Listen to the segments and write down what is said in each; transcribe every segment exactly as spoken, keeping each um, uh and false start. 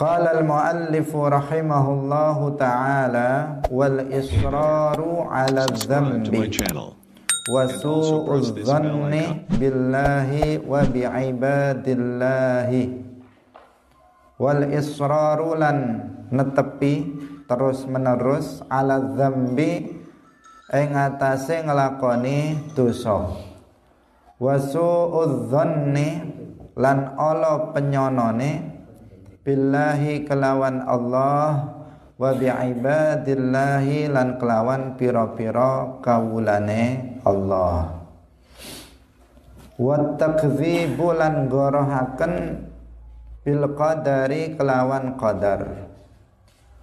Qala al-muallifu rahimahullahu ta'ala wal israru ala dzambi wa su'u dhanni billahi wa bi'ibadillahi wal israru lan netepi terus menerus ala dzambi ing atase nglakoni dosa wa su'u dhanni lan ala penyonone billahi kelawan Allah wa bi'ibadillahi lan kelawan pira-pira kawulane Allah wa takdzibu lan gorohaken bil qadari kelawan qadar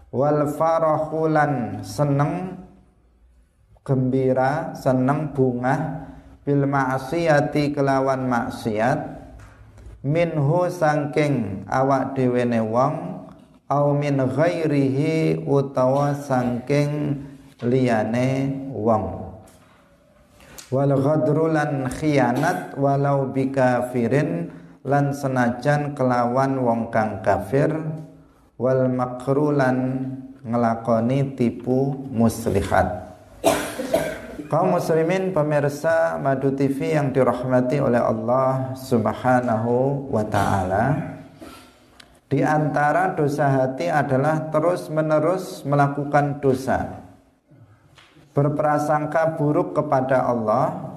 wal farahu lan seneng gembira seneng bungah bil ma'siyati kelawan maksiat minhu sangking awak dhewene wong au min ghairihi utawa sangking liyane wong wal ghadru lan khianat walau bikafirin lan senajan kelawan wong kang kafir wal makru lan ngelakoni tipu muslihat. Kaum muslimin pemirsa Madu T V yang dirahmati oleh Allah Subhanahu wa ta'ala, di antara dosa hati adalah terus menerus melakukan dosa, berprasangka buruk kepada Allah,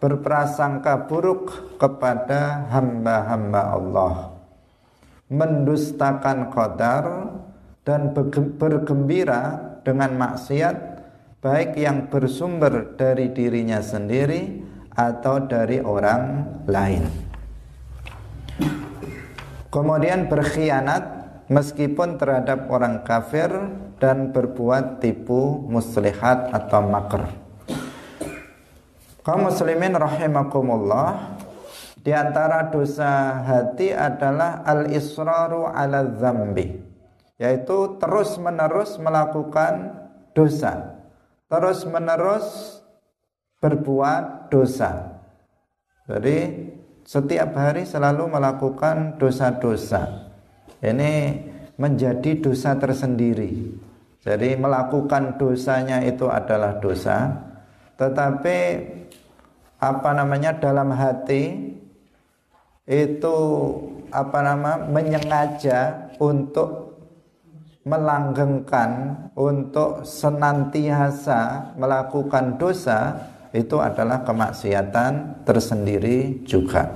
berprasangka buruk kepada hamba-hamba Allah, mendustakan qadar dan bergembira dengan maksiat baik yang bersumber dari dirinya sendiri atau dari orang lain. Kemudian berkhianat meskipun terhadap orang kafir dan berbuat tipu muslihat atau makr. Kaum muslimin rahimakumullah, di antara dosa hati adalah al-israru ala dzambi, yaitu terus-menerus melakukan dosa, terus menerus berbuat dosa. Jadi setiap hari selalu melakukan dosa-dosa. Ini menjadi dosa tersendiri. Jadi melakukan dosanya itu adalah dosa, tetapi apa namanya dalam hati itu apa nama menyengaja untuk melanggengkan, untuk senantiasa melakukan dosa, itu adalah kemaksiatan tersendiri juga.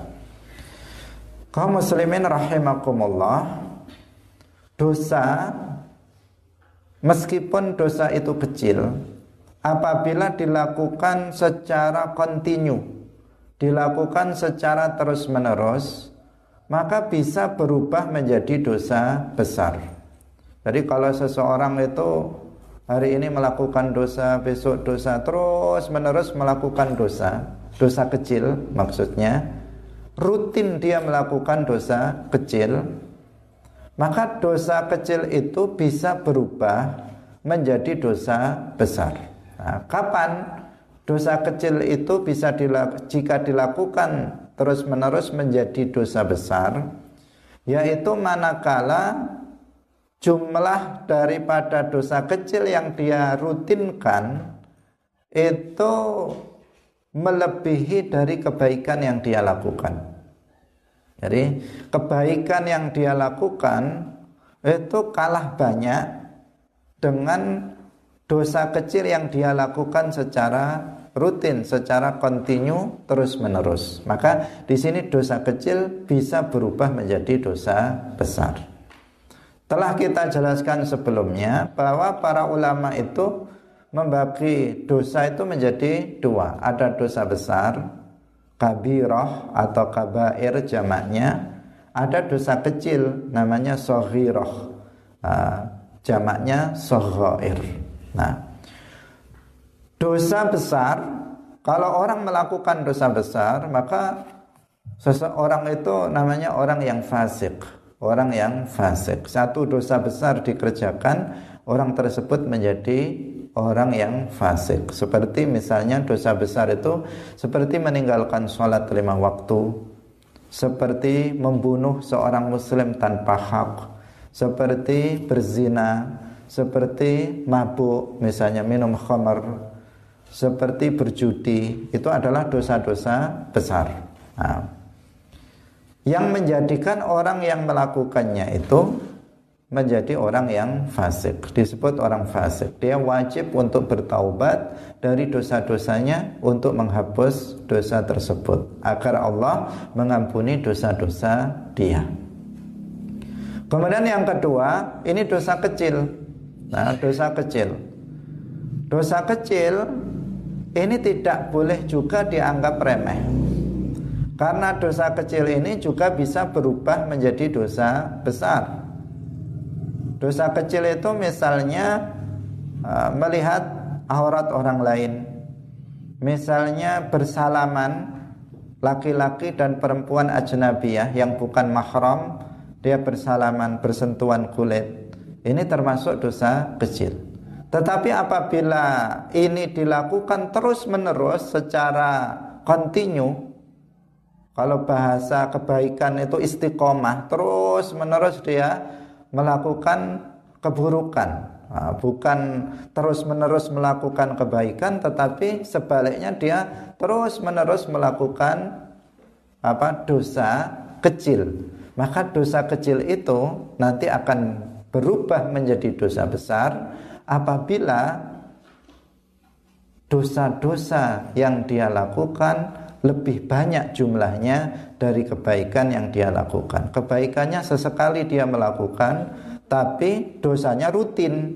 Kaum muslimin rahimakumullah, dosa meskipun dosa itu kecil, apabila dilakukan secara kontinu, dilakukan secara terus menerus, maka bisa berubah menjadi dosa besar. Jadi kalau seseorang itu hari ini melakukan dosa, besok dosa, terus menerus melakukan dosa, dosa kecil maksudnya, rutin dia melakukan dosa kecil, maka dosa kecil itu bisa berubah menjadi dosa besar. Nah, kapan dosa kecil itu bisa dilakukan, jika dilakukan terus menerus menjadi dosa besar, yaitu manakala jumlah daripada dosa kecil yang dia rutinkan itu melebihi dari kebaikan yang dia lakukan. Jadi kebaikan yang dia lakukan itu kalah banyak dengan dosa kecil yang dia lakukan secara rutin, secara kontinu terus menerus. Maka di sini dosa kecil bisa berubah menjadi dosa besar. Telah kita jelaskan sebelumnya bahwa para ulama itu membagi dosa itu menjadi dua. Ada dosa besar, kabirah atau kabair jamaknya. Ada dosa kecil namanya soghirah, jamaknya soghair. Nah, dosa besar, kalau orang melakukan dosa besar, maka seseorang itu namanya orang yang fasik. Orang yang fasik, satu dosa besar dikerjakan, orang tersebut menjadi orang yang fasik. Seperti misalnya dosa besar itu seperti meninggalkan sholat lima waktu, seperti membunuh seorang muslim tanpa hak, seperti berzina, seperti mabuk, misalnya minum khamar, seperti berjudi, itu adalah dosa-dosa besar. Nah, yang menjadikan orang yang melakukannya itu menjadi orang yang fasik, disebut orang fasik. Dia wajib untuk bertaubat dari dosa-dosanya untuk menghapus dosa tersebut, agar Allah mengampuni dosa-dosa dia. Kemudian yang kedua, ini dosa kecil. Nah, dosa kecil. Dosa kecil ini tidak boleh juga dianggap remeh, karena dosa kecil ini juga bisa berubah menjadi dosa besar. Dosa kecil itu misalnya uh, melihat aurat orang lain. Misalnya bersalaman laki-laki dan perempuan ajnabiyah yang bukan mahram, dia bersalaman, bersentuhan kulit. Ini termasuk dosa kecil. Tetapi apabila ini dilakukan terus-menerus secara kontinu, kalau bahasa kebaikan itu istiqomah, terus-menerus dia melakukan keburukan, bukan terus-menerus melakukan kebaikan, tetapi sebaliknya dia terus-menerus melakukan apa dosa kecil. Maka dosa kecil itu nanti akan berubah menjadi dosa besar apabila dosa-dosa yang dia lakukan lebih banyak jumlahnya dari kebaikan yang dia lakukan. Kebaikannya sesekali dia melakukan, tapi dosanya rutin.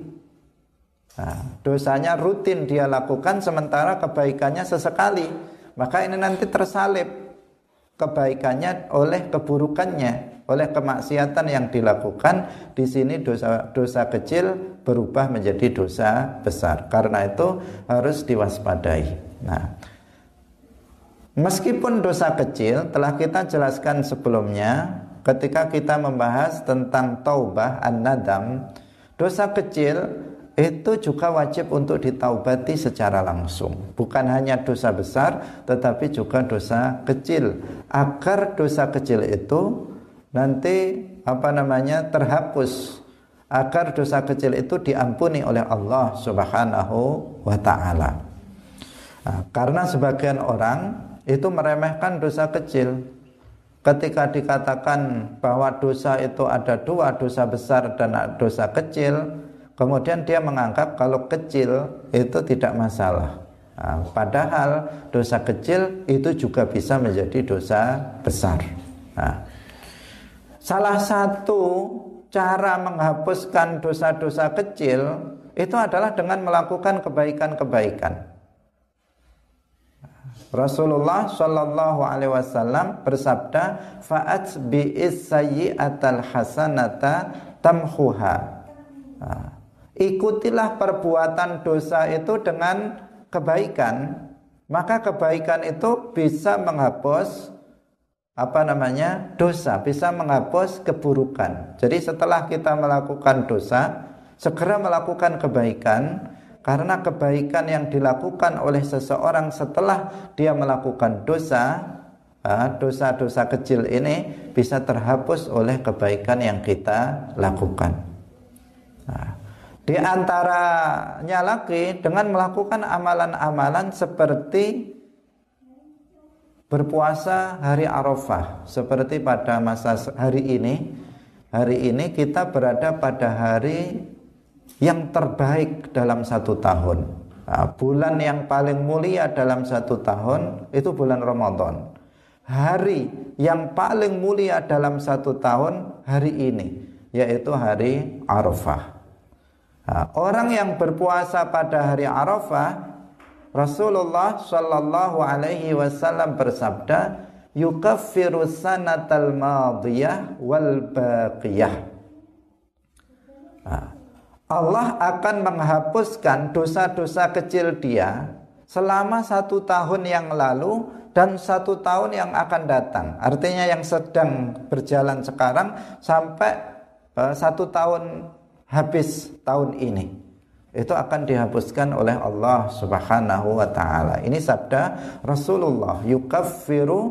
Nah, dosanya rutin dia lakukan, sementara kebaikannya sesekali. Maka ini nanti tersalib kebaikannya oleh keburukannya, oleh kemaksiatan yang dilakukan. Di sini dosa, dosa kecil berubah menjadi dosa besar. Karena itu harus diwaspadai. Nah, meskipun dosa kecil telah kita jelaskan sebelumnya ketika kita membahas tentang taubah an-nadam, dosa kecil itu juga wajib untuk ditaubati secara langsung. Bukan hanya dosa besar, tetapi juga dosa kecil, agar dosa kecil itu nanti apa namanya terhapus, agar dosa kecil itu diampuni oleh Allah Subhanahu wa taala. Nah, karena sebagian orang itu meremehkan dosa kecil. Ketika dikatakan bahwa dosa itu ada dua, dosa besar dan dosa kecil, kemudian dia menganggap kalau kecil itu tidak masalah. Nah, padahal dosa kecil itu juga bisa menjadi dosa besar. Nah, salah satu cara menghapuskan dosa-dosa kecil itu adalah dengan melakukan kebaikan-kebaikan. Rasulullah Shallallahu Alaihi Wasallam bersabda, "Faat biis sayyi'atal hasanata tamhuha." Nah, ikutilah perbuatan dosa itu dengan kebaikan, maka kebaikan itu bisa menghapus apa namanya dosa, bisa menghapus keburukan. Jadi setelah kita melakukan dosa, segera melakukan kebaikan. Karena kebaikan yang dilakukan oleh seseorang setelah dia melakukan dosa, dosa-dosa kecil ini bisa terhapus oleh kebaikan yang kita lakukan. Nah, di antaranya lagi dengan melakukan amalan-amalan seperti berpuasa hari Arafah. Seperti pada masa hari ini, hari ini kita berada pada hari yang terbaik dalam satu tahun. Nah, bulan yang paling mulia dalam satu tahun itu bulan Ramadan. Hari yang paling mulia dalam satu tahun hari ini, yaitu hari Arafah. Nah, orang yang berpuasa pada hari Arafah, Rasulullah Shallallahu Alaihi Wasallam bersabda, "Yukaffiru sanatal madiyah wal baqiyah." Nah, Allah akan menghapuskan dosa-dosa kecil dia selama satu tahun yang lalu dan satu tahun yang akan datang. Artinya yang sedang berjalan sekarang sampai uh, satu tahun habis tahun ini, itu akan dihapuskan oleh Allah Subhanahu wa taala. Ini sabda Rasulullah, yukaffiru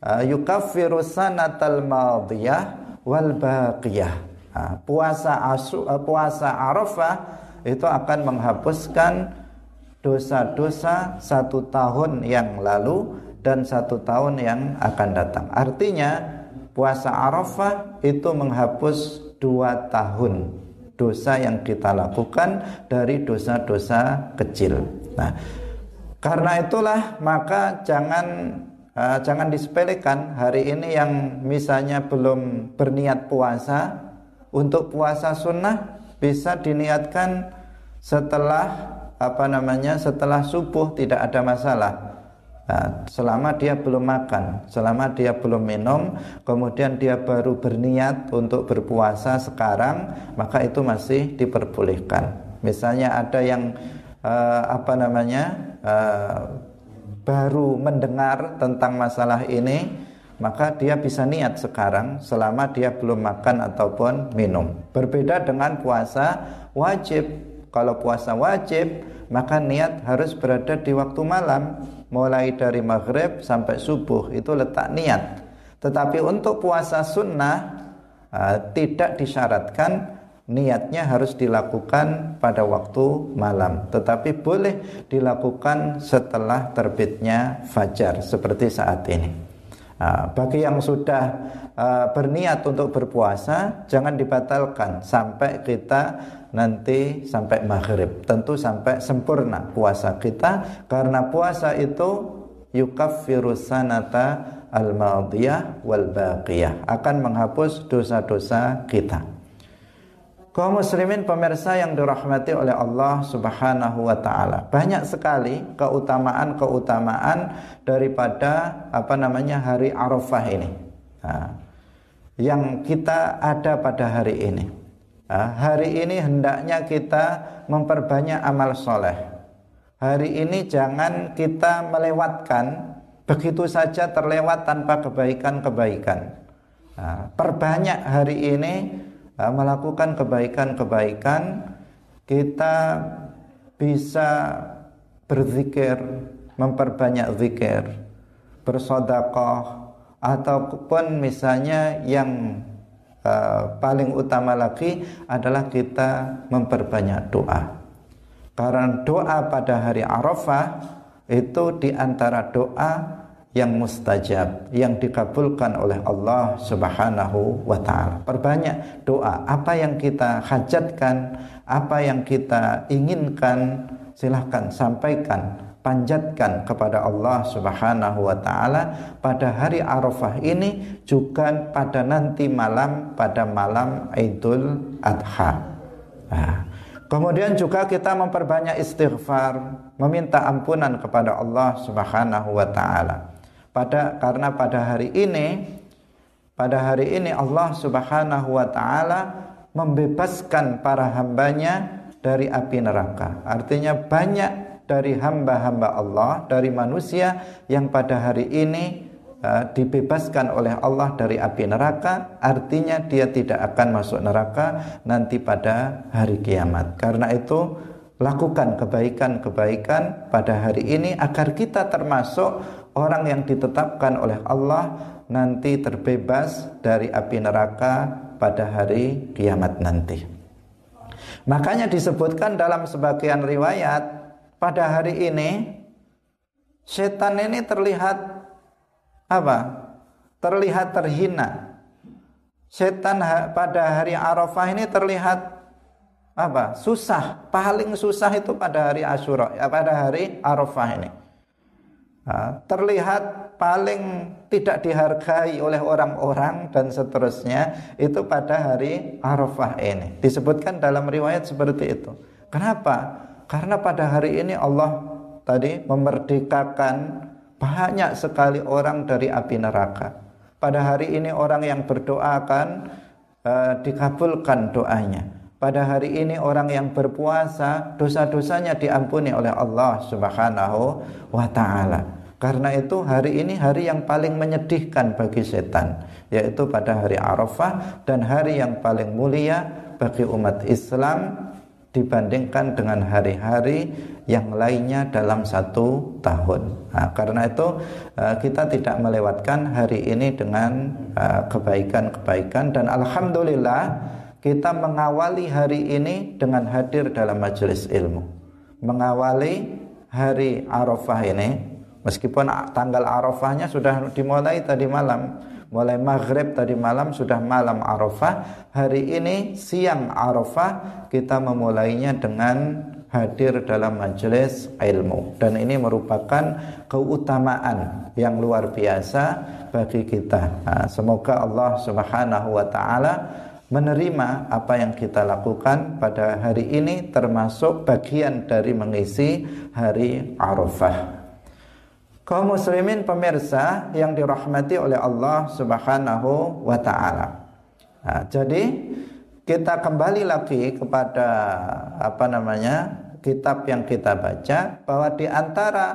uh, yukaffiru sanatal madiyah wal baqiyah. Nah, puasa asu, puasa Arafah itu akan menghapuskan dosa-dosa satu tahun yang lalu dan satu tahun yang akan datang. Artinya puasa Arafah itu menghapus dua tahun dosa yang kita lakukan dari dosa-dosa kecil. Nah, karena itulah maka jangan uh, jangan disepelekan hari ini yang misalnya belum berniat puasa. Untuk puasa sunnah bisa diniatkan setelah apa namanya setelah subuh, tidak ada masalah. Nah, selama dia belum makan, selama dia belum minum, kemudian dia baru berniat untuk berpuasa sekarang, maka itu masih diperbolehkan. Misalnya ada yang eh, apa namanya eh, baru mendengar tentang masalah ini, maka dia bisa niat sekarang selama dia belum makan ataupun minum. Berbeda dengan puasa wajib. Kalau puasa wajib, maka niat harus berada di waktu malam, mulai dari maghrib sampai subuh, itu letak niat. Tetapi untuk puasa sunnah tidak disyaratkan niatnya harus dilakukan pada waktu malam, tetapi boleh dilakukan setelah terbitnya fajar seperti saat ini. Nah, bagi yang sudah uh, berniat untuk berpuasa, jangan dibatalkan sampai kita nanti sampai maghrib. Tentu sampai sempurna puasa kita, karena puasa itu yukaffiru sanata al-madiyah wal-baqiyah, akan menghapus dosa-dosa kita. Kaum muslimin pemirsa yang dirahmati oleh Allah subhanahu wa ta'ala, banyak sekali keutamaan-keutamaan daripada apa namanya hari Arafah ini, nah, yang kita ada pada hari ini. Nah, hari ini hendaknya kita memperbanyak amal soleh. Hari ini jangan kita melewatkan, begitu saja terlewat tanpa kebaikan-kebaikan. Nah, perbanyak hari ini melakukan kebaikan-kebaikan. Kita bisa berzikir, memperbanyak zikir, bersedekah, ataupun misalnya yang uh, paling utama lagi adalah kita memperbanyak doa. Karena doa pada hari Arafah itu diantara doa yang mustajab, yang dikabulkan oleh Allah subhanahu wa ta'ala. Perbanyak doa, apa yang kita hajatkan, apa yang kita inginkan, silahkan sampaikan, panjatkan kepada Allah subhanahu wa ta'ala pada hari Arafah ini, juga pada nanti malam, pada malam Idul Adha. Nah, kemudian juga kita memperbanyak istighfar, meminta ampunan kepada Allah subhanahu wa ta'ala. Pada karena pada hari ini pada hari ini Allah subhanahu wa ta'ala membebaskan para hambanya dari api neraka. Artinya banyak dari hamba-hamba Allah, dari manusia yang pada hari ini uh, dibebaskan oleh Allah dari api neraka. Artinya dia tidak akan masuk neraka nanti pada hari kiamat. Karena itu lakukan kebaikan-kebaikan pada hari ini agar kita termasuk orang yang ditetapkan oleh Allah nanti terbebas dari api neraka pada hari kiamat nanti. Makanya disebutkan dalam sebagian riwayat, pada hari ini setan ini terlihat apa? Terlihat terhina. Setan pada hari Arafah ini terlihat apa? Susah, paling susah itu pada hari Asyura, pada hari Arafah ini. Nah, terlihat paling tidak dihargai oleh orang-orang dan seterusnya itu pada hari Arafah ini. Disebutkan dalam riwayat seperti itu. Kenapa? Karena pada hari ini Allah tadi memerdekakan banyak sekali orang dari api neraka. Pada hari ini orang yang berdoa akan eh, dikabulkan doanya. Pada hari ini orang yang berpuasa dosa-dosanya diampuni oleh Allah subhanahu wa ta'ala. Karena itu hari ini hari yang paling menyedihkan bagi setan, yaitu pada hari Arafah, dan hari yang paling mulia bagi umat Islam dibandingkan dengan hari-hari yang lainnya dalam satu tahun. Nah, karena itu kita tidak melewatkan hari ini dengan kebaikan-kebaikan. Dan alhamdulillah kita mengawali hari ini dengan hadir dalam majelis ilmu. Mengawali hari Arafah ini, meskipun tanggal Arafahnya sudah dimulai tadi malam, mulai maghrib tadi malam sudah malam Arafah. Hari ini siang Arafah kita memulainya dengan hadir dalam majelis ilmu. Dan ini merupakan keutamaan yang luar biasa bagi kita. Nah, semoga Allah Subhanahu wa ta'ala menerima apa yang kita lakukan pada hari ini, termasuk bagian dari mengisi hari Arafah. Kaum muslimin pemirsa yang dirahmati oleh Allah Subhanahu wa ta'ala, nah, jadi kita kembali lagi kepada apa namanya kitab yang kita baca, bahwa di antara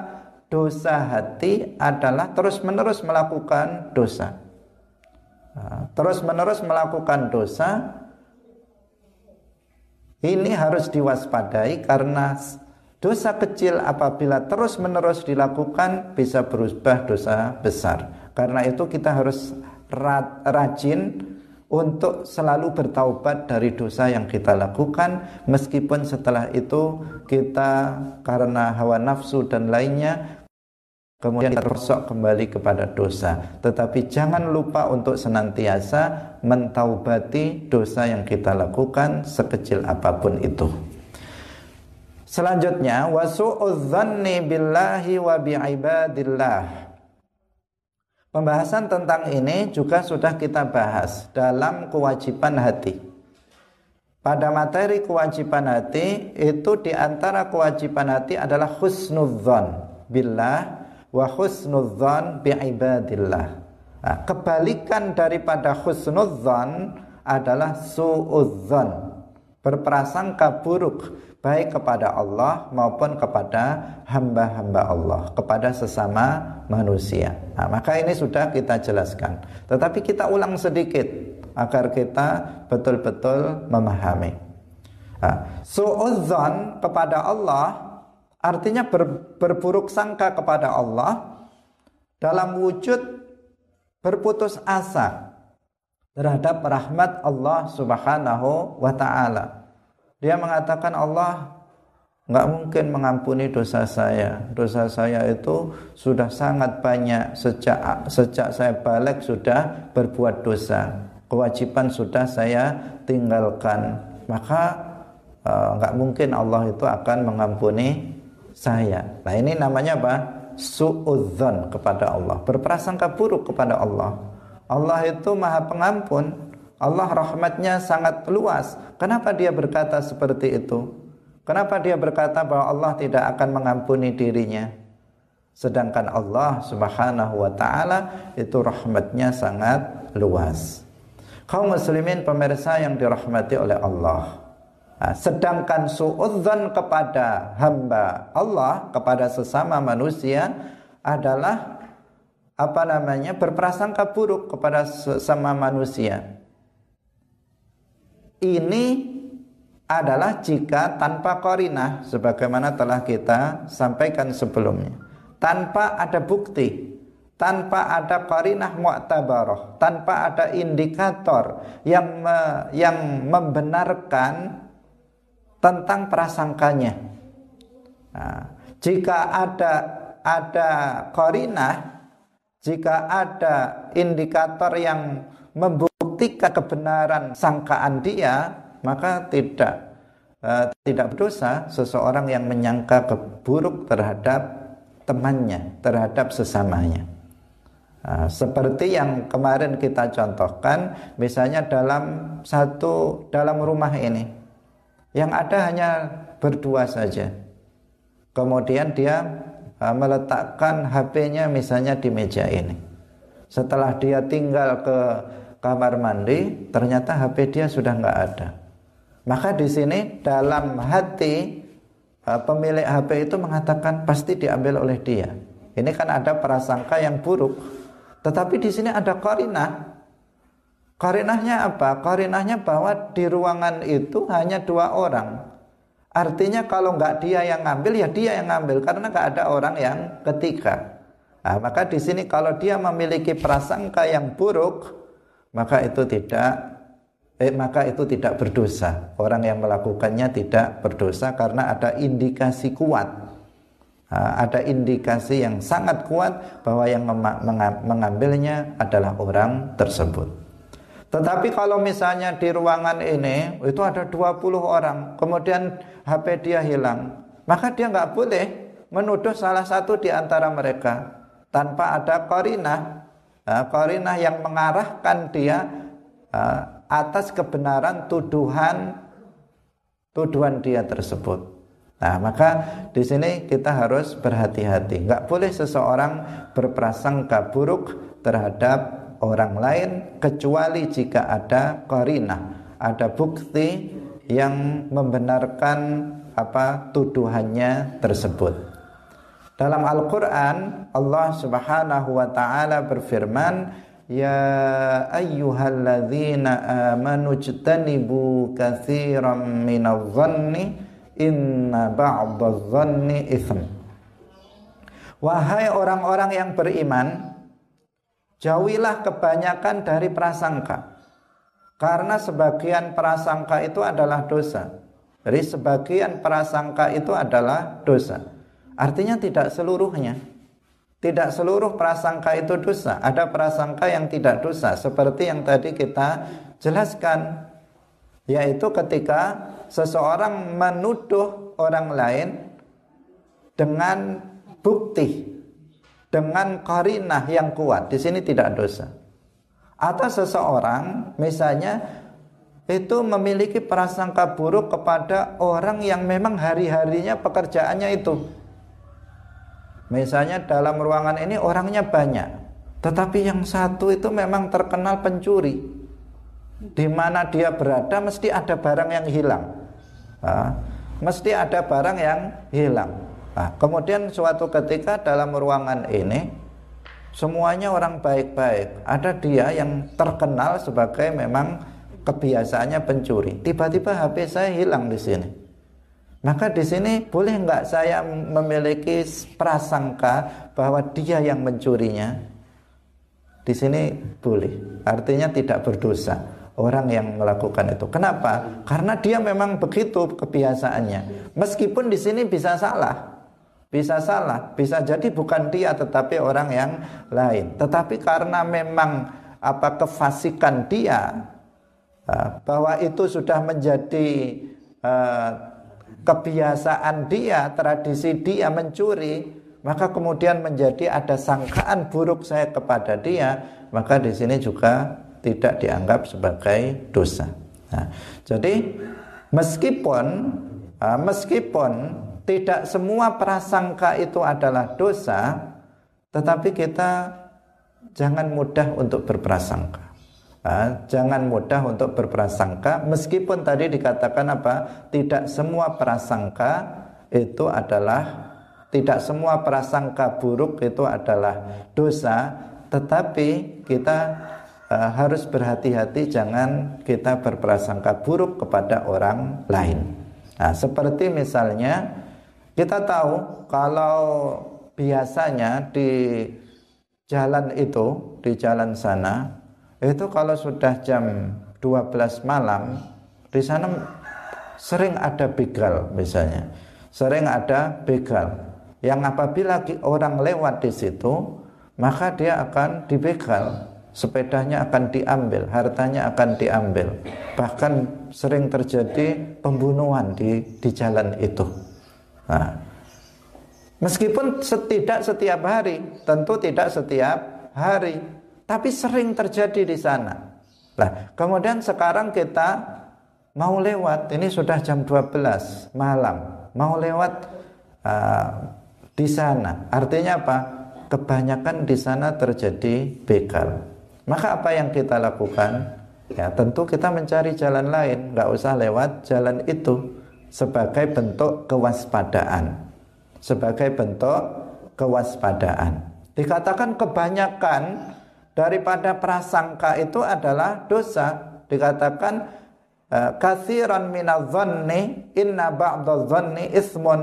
dosa hati adalah terus-menerus melakukan dosa. Terus-menerus melakukan dosa ini harus diwaspadai, karena dosa kecil apabila terus-menerus dilakukan bisa berubah dosa besar. Karena itu kita harus rajin untuk selalu bertaubat dari dosa yang kita lakukan, meskipun setelah itu kita karena hawa nafsu dan lainnya kemudian kita terperosok kembali kepada dosa. Tetapi jangan lupa untuk senantiasa mentaubati dosa yang kita lakukan sekecil apapun itu. Selanjutnya, wasu'udz-dzanni billahi wa bi'ibadillah. Pembahasan tentang ini juga sudah kita bahas dalam kewajiban hati. Pada materi kewajiban hati itu, diantara kewajiban hati adalah husnudzan billah wa husnudzan bi'ibadillah. Nah, kebalikan daripada husnudzan adalah su'udzan, berprasangka buruk baik kepada Allah maupun kepada hamba-hamba Allah, kepada sesama manusia. Nah, maka ini sudah kita jelaskan, tetapi kita ulang sedikit agar kita betul-betul memahami. Nah, su'udzan kepada Allah artinya ber, berburuk sangka kepada Allah dalam wujud berputus asa terhadap rahmat Allah Subhanahu wa ta'ala. Dia mengatakan, Allah nggak mungkin mengampuni dosa saya. Dosa saya itu sudah sangat banyak, sejak sejak saya balik sudah berbuat dosa. Kewajiban sudah saya tinggalkan. Maka eh, nggak mungkin Allah itu akan mengampuni saya. Nah, ini namanya apa? Su'udzon kepada Allah, berprasangka buruk kepada Allah. Allah itu maha pengampun, Allah rahmatnya sangat luas. Kenapa dia berkata seperti itu? Kenapa dia berkata bahwa Allah tidak akan mengampuni dirinya? Sedangkan Allah Subhanahu wa ta'ala itu rahmatnya sangat luas. Kaum muslimin pemirsa yang dirahmati oleh Allah. Nah, sedangkan su'udzan kepada hamba Allah, kepada sesama manusia adalah apa namanya berprasangka buruk kepada sesama manusia. Ini adalah jika tanpa qarinah, sebagaimana telah kita sampaikan sebelumnya, tanpa ada bukti, tanpa ada qarinah mu'tabarah, tanpa ada indikator yang me, yang membenarkan tentang prasangkanya. Nah, jika ada ada qarinah, jika ada indikator yang membuktikan kebenaran sangkaan dia, maka tidak uh, tidak berdosa seseorang yang menyangka keburuk terhadap temannya, terhadap sesamanya. Nah, seperti yang kemarin kita contohkan, misalnya dalam satu dalam rumah ini yang ada hanya berdua saja. Kemudian dia meletakkan H P-nya misalnya di meja ini. Setelah dia tinggal ke kamar mandi, ternyata H P dia sudah nggak ada. Maka di sini dalam hati pemilik H P itu mengatakan pasti diambil oleh dia. Ini kan ada prasangka yang buruk. Tetapi di sini ada qarinah. Qarinahnya apa? Qarinahnya bahwa di ruangan itu hanya dua orang. Artinya kalau nggak dia yang ngambil, ya dia yang ngambil, karena nggak ada orang yang ketiga. Nah, maka di sini kalau dia memiliki prasangka yang buruk, maka itu tidak eh, maka itu tidak berdosa. Orang yang melakukannya tidak berdosa karena ada indikasi kuat. Ada indikasi yang sangat kuat bahwa yang mengambilnya adalah orang tersebut. Tetapi kalau misalnya di ruangan ini itu ada dua puluh orang, kemudian H P dia hilang, maka dia nggak boleh menuduh salah satu di antara mereka tanpa ada qarinah, qarinah yang mengarahkan dia atas kebenaran tuduhan tuduhan dia tersebut. Nah, maka di sini kita harus berhati-hati. Nggak boleh seseorang berprasangka buruk terhadap orang lain kecuali jika ada qarinah, ada bukti yang membenarkan apa tuduhannya tersebut. Dalam Al-Qur'an Allah Subhanahu wa taala berfirman, "Ya ayyuhalladzina amanu ijtanibu katsiran minadh-dhanni inna ba'dadh-dhanni itsm." Wahai orang-orang yang beriman, jauhilah kebanyakan dari prasangka, karena sebagian prasangka itu adalah dosa. Jadi sebagian prasangka itu adalah dosa, artinya tidak seluruhnya. Tidak seluruh prasangka itu dosa. Ada prasangka yang tidak dosa, seperti yang tadi kita jelaskan, yaitu ketika seseorang menuduh orang lain dengan bukti, dengan qarinah yang kuat, di sini tidak dosa. Atau seseorang misalnya itu memiliki prasangka buruk kepada orang yang memang hari-harinya pekerjaannya itu. Misalnya dalam ruangan ini orangnya banyak, tetapi yang satu itu memang terkenal pencuri. Di mana dia berada mesti ada barang yang hilang, nah, mesti ada barang yang hilang. Nah, kemudian suatu ketika dalam ruangan ini semuanya orang baik-baik, ada dia yang terkenal sebagai memang kebiasaannya pencuri. Tiba-tiba H P saya hilang di sini. Maka di sini boleh nggak saya memiliki prasangka bahwa dia yang mencurinya? Di sini boleh, artinya tidak berdosa orang yang melakukan itu. Kenapa? Karena dia memang begitu kebiasaannya. Meskipun di sini bisa salah, bisa salah, bisa jadi bukan dia tetapi orang yang lain. Tetapi karena memang apa kefasikan dia, bahwa itu sudah menjadi eh, kebiasaan dia, tradisi dia mencuri, maka kemudian menjadi ada sangkaan buruk saya kepada dia, maka di sini juga tidak dianggap sebagai dosa. Nah, jadi meskipun meskipun tidak semua prasangka itu adalah dosa, tetapi kita jangan mudah untuk berprasangka. Nah, jangan mudah untuk berprasangka meskipun tadi dikatakan apa? Tidak semua prasangka itu adalah tidak semua prasangka buruk itu adalah dosa, tetapi kita Uh, harus berhati-hati jangan kita berprasangka buruk kepada orang lain. Nah, seperti misalnya kita tahu kalau biasanya di jalan itu, di jalan sana, itu kalau sudah jam dua belas malam, di sana sering ada begal misalnya. Sering ada begal. Yang apabila orang lewat di situ, maka dia akan dibegal. Sepedanya akan diambil, hartanya akan diambil. Bahkan sering terjadi pembunuhan di, di jalan itu. Nah, meskipun tidak setiap hari, tentu tidak setiap hari, tapi sering terjadi di sana. Nah, kemudian sekarang kita mau lewat, ini sudah jam dua belas malam, mau lewat uh, di sana. Artinya apa? Kebanyakan di sana terjadi begal. Maka apa yang kita lakukan? Ya, tentu kita mencari jalan lain, nggak usah lewat jalan itu, sebagai bentuk kewaspadaan. Sebagai bentuk kewaspadaan. Dikatakan kebanyakan daripada prasangka itu adalah dosa. Dikatakan katsiran minadh-dhanni inna ba'dadh-dhanni itsmun.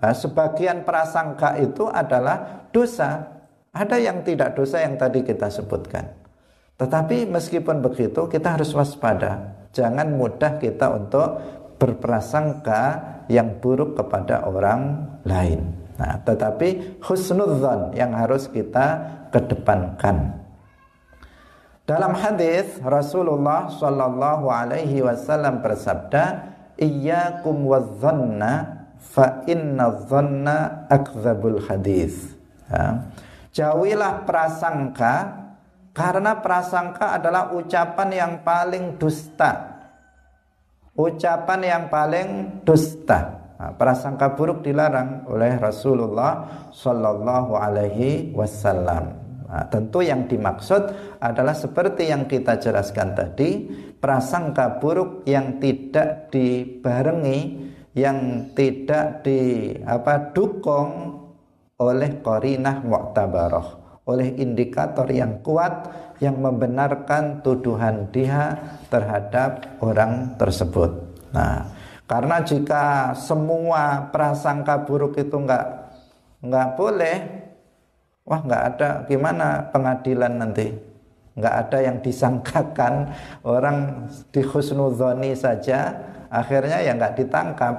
Sebagian prasangka itu adalah dosa. Ada yang tidak dosa yang tadi kita sebutkan. Tetapi meskipun begitu kita harus waspada. Jangan mudah kita untuk berprasangka yang buruk kepada orang lain. Nah, tetapi husnudzon yang harus kita kedepankan. Dalam hadis Rasulullah sallallahu alaihi wasallam bersabda, "Iyyakum waz-zanna fa inna dhanna akdzabul hadis." Ya. Jauhilah prasangka, karena prasangka adalah ucapan yang paling dusta. Ucapan yang paling dusta. Nah, prasangka buruk dilarang oleh Rasulullah sallallahu alaihi wasallam. Nah, tentu yang dimaksud adalah seperti yang kita jelaskan tadi, prasangka buruk yang tidak dibarengi, yang tidak di apa dukung oleh qarinah mu'tabarah, oleh indikator yang kuat yang membenarkan tuduhan dia terhadap orang tersebut. Nah, karena jika semua prasangka buruk itu enggak enggak boleh, wah enggak ada gimana pengadilan nanti? Enggak ada yang disangkakan, orang dihusnudzoni saja, akhirnya ya enggak ditangkap.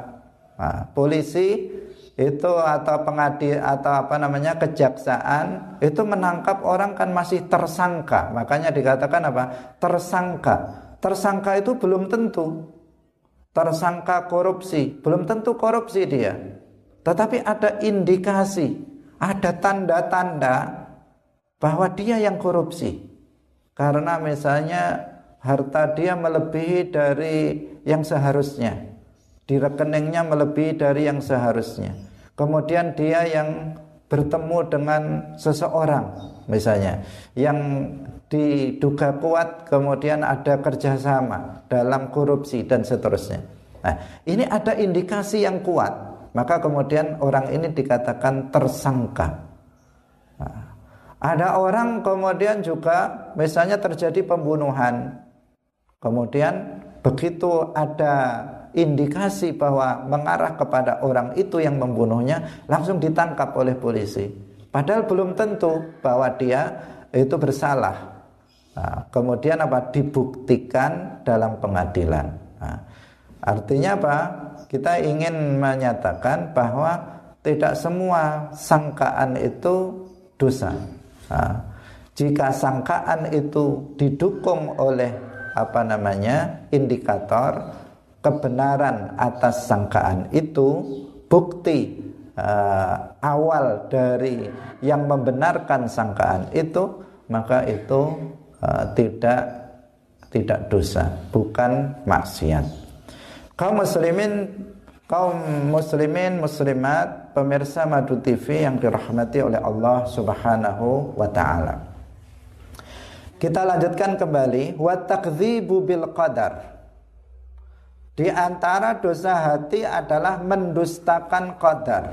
Nah, polisi itu atau pengadil atau apa namanya kejaksaan itu menangkap orang kan masih tersangka, makanya dikatakan apa? Tersangka. Tersangka itu belum tentu tersangka korupsi, belum tentu korupsi dia, tetapi ada indikasi, ada tanda-tanda bahwa dia yang korupsi, karena misalnya harta dia melebihi dari yang seharusnya, di rekeningnya melebihi dari yang seharusnya, kemudian dia yang bertemu dengan seseorang misalnya yang diduga kuat, kemudian ada kerjasama dalam korupsi dan seterusnya. Nah, ini ada indikasi yang kuat, maka kemudian orang ini dikatakan tersangka. Nah, ada orang kemudian juga misalnya terjadi pembunuhan, kemudian begitu ada indikasi bahwa mengarah kepada orang itu yang membunuhnya, langsung ditangkap oleh polisi, padahal belum tentu bahwa dia itu bersalah. Nah, kemudian apa? Dibuktikan dalam pengadilan. Nah, artinya apa? Kita ingin menyatakan bahwa tidak semua sangkaan itu dosa. Nah, jika sangkaan itu didukung oleh apa namanya indikator kebenaran atas sangkaan itu, bukti Uh, awal dari yang membenarkan sangkaan itu, maka itu uh, tidak tidak dosa, bukan maksiat. Kaum muslimin, kaum muslimin muslimat, pemirsa Madu T V yang dirahmati oleh Allah Subhanahu wa taala. Kita lanjutkan kembali, wa takdzibu bil qadar. Di antara dosa hati adalah mendustakan qadar.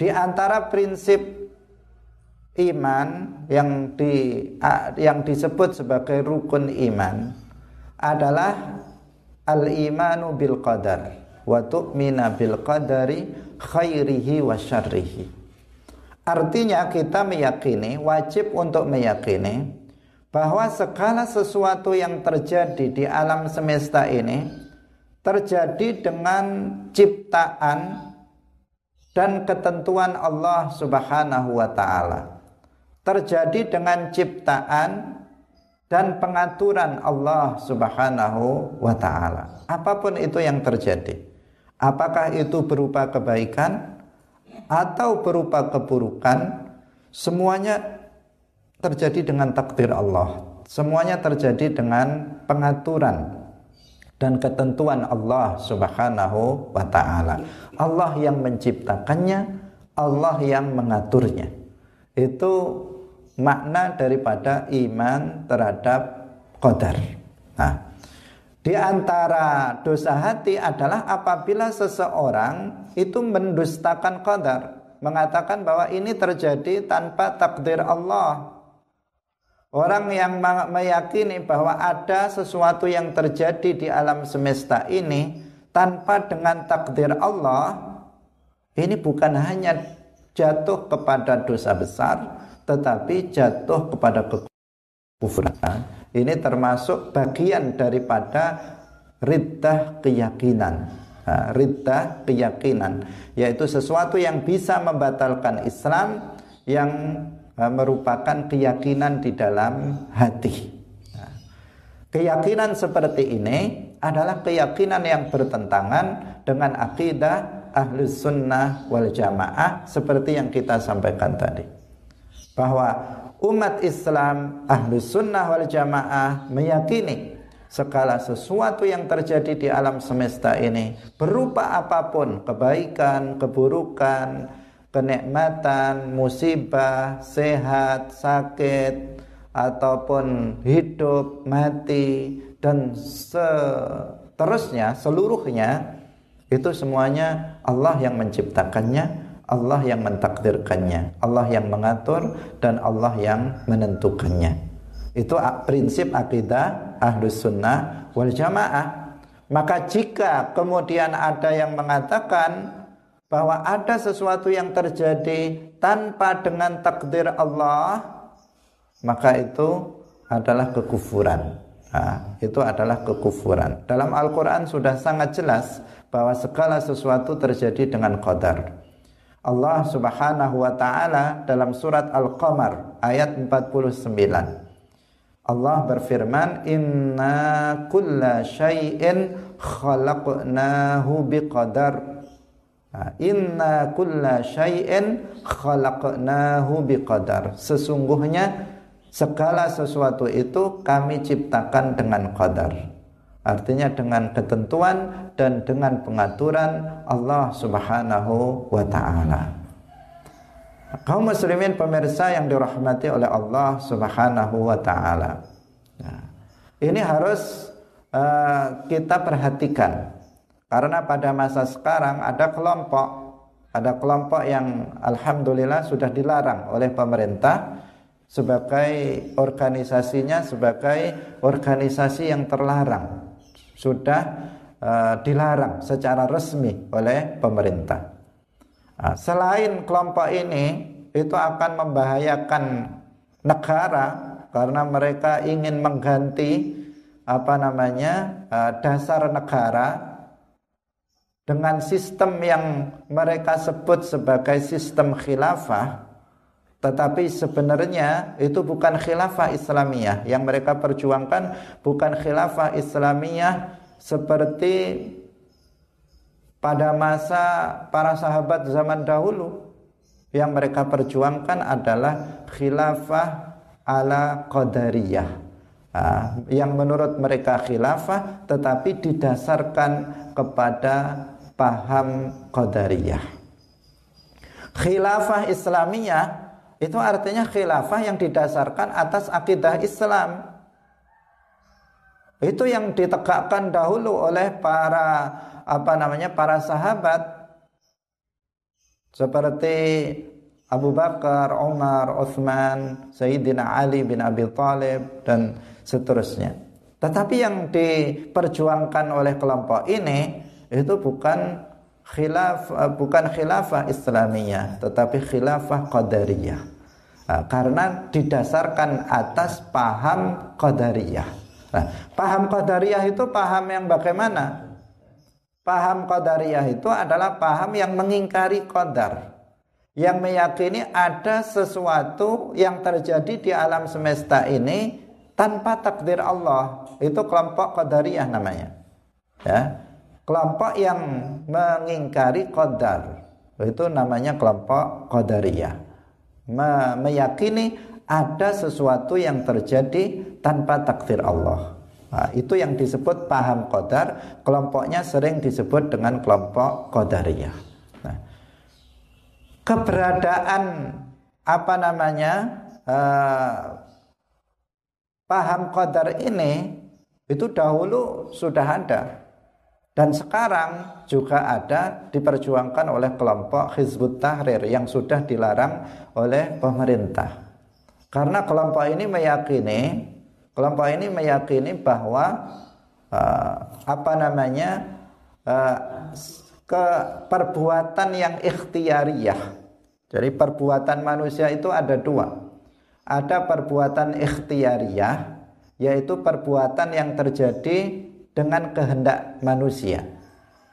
Di antara prinsip iman yang di yang disebut sebagai rukun iman adalah al-imanu bil qadar wa tu'minu bil qadari khairihi wa syarrihi. Artinya kita meyakini, wajib untuk meyakini bahwa segala sesuatu yang terjadi di alam semesta ini terjadi dengan ciptaan dan ketentuan Allah Subhanahu wa taala. Terjadi dengan ciptaan dan pengaturan Allah Subhanahu wa taala. Apapun itu yang terjadi. Apakah itu berupa kebaikan atau berupa keburukan, semuanya terjadi dengan takdir Allah. Semuanya terjadi dengan pengaturan dan ketentuan Allah Subhanahu wa ta'ala. Allah yang menciptakannya, Allah yang mengaturnya. Itu makna daripada iman terhadap qadar. Nah, di antara dosa hati adalah apabila seseorang itu mendustakan qadar, mengatakan bahwa ini terjadi tanpa takdir Allah. Orang yang meyakini bahwa ada sesuatu yang terjadi di alam semesta ini tanpa dengan takdir Allah, ini bukan hanya jatuh kepada dosa besar, tetapi jatuh kepada kekufuran ini termasuk bagian daripada riddah keyakinan. Nah, riddah keyakinan yaitu sesuatu yang bisa membatalkan Islam yang uh, merupakan keyakinan di dalam hati. Nah, keyakinan seperti ini adalah keyakinan yang bertentangan dengan akidah Ahlus Sunnah wal Jamaah seperti yang kita sampaikan tadi, bahwa umat Islam Ahlus Sunnah wal Jamaah meyakini segala sesuatu yang terjadi di alam semesta ini berupa apapun, kebaikan, keburukan, kenikmatan, musibah, sehat, sakit, ataupun hidup, mati, dan seterusnya, seluruhnya itu semuanya Allah yang menciptakannya, Allah yang mentakdirkannya, Allah yang mengatur, dan Allah yang menentukannya. Itu prinsip akidah Ahlus Sunnah wal Jamaah. Maka jika kemudian ada yang mengatakan bahwa ada sesuatu yang terjadi tanpa dengan takdir Allah, maka itu adalah kekufuran. Nah, itu adalah kekufuran. Dalam Al-Quran sudah sangat jelas bahwa segala sesuatu terjadi dengan qadar. Allah subhanahu wa ta'ala dalam surat Al-Qamar ayat empat puluh sembilan, Allah berfirman, inna kulla syai'in khalaqnahu biqadar. Inna kulla syai'in khalaqnahu biqadar. Sesungguhnya segala sesuatu itu kami ciptakan dengan qadar. Artinya dengan ketentuan dan dengan pengaturan Allah subhanahu wa ta'ala. Kaum muslimin pemirsa yang dirahmati oleh Allah subhanahu wa ta'ala, nah, ini harus uh, kita perhatikan. Karena pada masa sekarang ada kelompok Ada kelompok yang alhamdulillah sudah dilarang oleh pemerintah sebagai organisasinya, sebagai organisasi yang terlarang. Sudah uh, dilarang secara resmi oleh pemerintah. Selain kelompok ini, itu akan membahayakan negara karena mereka ingin mengganti apa namanya dasar negara dengan sistem yang mereka sebut sebagai sistem khilafah, tetapi sebenarnya itu bukan khilafah Islamiyah. Yang mereka perjuangkan bukan khilafah Islamiyah seperti pada masa para sahabat zaman dahulu. Yang mereka perjuangkan adalah khilafah ala qadariyah, yang menurut mereka khilafah tetapi didasarkan kepada paham qadariyah. Khilafah Islamiyah itu artinya khilafah yang didasarkan atas akidah Islam. Itu yang ditegakkan dahulu oleh para apa namanya para sahabat seperti Abu Bakar, Umar, Utsman, Sayyidina Ali bin Abi Thalib dan seterusnya. Tetapi yang diperjuangkan oleh kelompok ini itu bukan khilaf bukan khilafah Islamiyah, tetapi khilafah qadariyah. Nah, karena didasarkan atas paham qadariyah. Nah, paham qadariyah itu paham yang bagaimana? Paham qadariyah itu adalah paham yang mengingkari qadar, yang meyakini ada sesuatu yang terjadi di alam semesta ini tanpa takdir Allah. Itu kelompok qadariyah namanya, ya. Kelompok yang mengingkari qadar itu namanya kelompok qadariyah. Me- Meyakini ada sesuatu yang terjadi tanpa takdir Allah. Nah, itu yang disebut paham qadar. Kelompoknya sering disebut dengan kelompok qadariyah. Nah, keberadaan apa namanya eh, paham qadar ini itu dahulu sudah ada dan sekarang juga ada, diperjuangkan oleh kelompok Hizbut Tahrir yang sudah dilarang oleh pemerintah. Karena kelompok ini meyakini Kelompok ini meyakini bahwa uh, apa namanya uh, ke perbuatan yang ikhtiariyah. Jadi perbuatan manusia itu ada dua. Ada perbuatan ikhtiariyah yaitu perbuatan yang terjadi dengan kehendak manusia.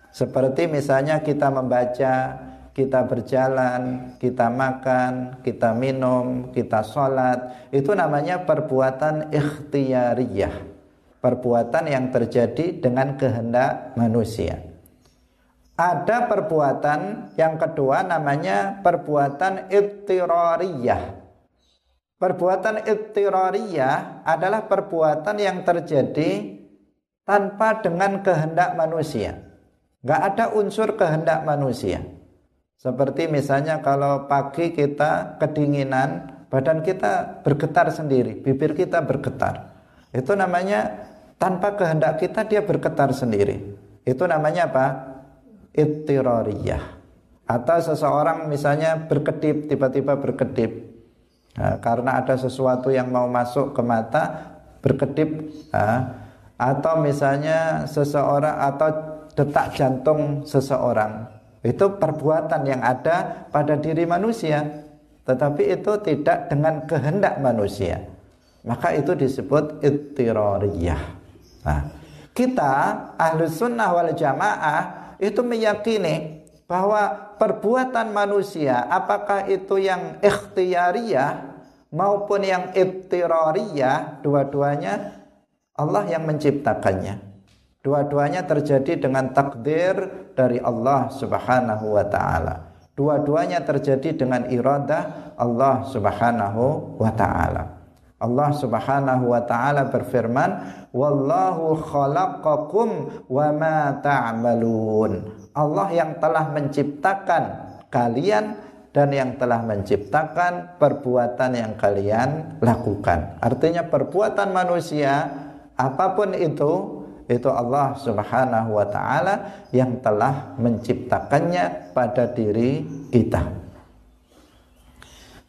Seperti misalnya kita membaca, kita berjalan, kita makan, kita minum, kita sholat. Itu namanya perbuatan ikhtiyariyah, perbuatan yang terjadi dengan kehendak manusia. Ada perbuatan yang kedua namanya perbuatan ittirariyah. Perbuatan ittirariyah adalah perbuatan yang terjadi tanpa dengan kehendak manusia. Nggak ada unsur kehendak manusia. Seperti misalnya kalau pagi kita kedinginan, badan kita bergetar sendiri, bibir kita bergetar. Itu namanya tanpa kehendak kita dia bergetar sendiri. Itu namanya apa? Ittirariyah. Atau seseorang misalnya berkedip, tiba-tiba berkedip. Nah, karena ada sesuatu yang mau masuk ke mata, berkedip. Nah, atau misalnya seseorang atau detak jantung seseorang. Itu perbuatan yang ada pada diri manusia, tetapi itu tidak dengan kehendak manusia. Maka itu disebut ittirariyah. Nah, kita Ahlus Sunnah wal Jamaah itu meyakini bahwa perbuatan manusia, apakah itu yang ikhtiyariyah maupun yang ittirariyah, dua-duanya Allah yang menciptakannya. Dua-duanya terjadi dengan takdir dari Allah subhanahu wa ta'ala. Dua-duanya terjadi dengan iradah Allah subhanahu wa ta'ala. Allah subhanahu wa ta'ala berfirman, wallahu khalaqakum wa ma ta'malun. Allah yang telah menciptakan kalian dan yang telah menciptakan perbuatan yang kalian lakukan. Artinya perbuatan manusia, apapun itu, itu Allah subhanahu wa ta'ala yang telah menciptakannya pada diri kita.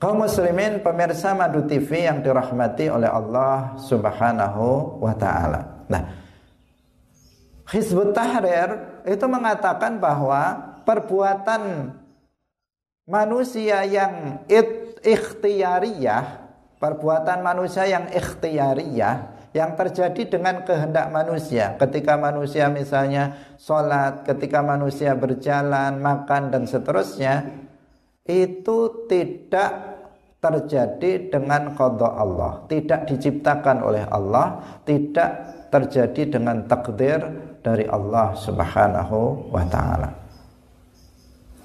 Kaum muslimin pemirsa Madu T V yang dirahmati oleh Allah subhanahu wa ta'ala. Nah, Hizbut Tahrir itu mengatakan bahwa perbuatan manusia yang ikhtiyariyah, perbuatan manusia yang ikhtiyariyah yang terjadi dengan kehendak manusia, ketika manusia misalnya sholat, ketika manusia berjalan, makan, dan seterusnya, itu tidak terjadi dengan qadha Allah, tidak diciptakan oleh Allah, tidak terjadi dengan takdir dari Allah subhanahu wa ta'ala.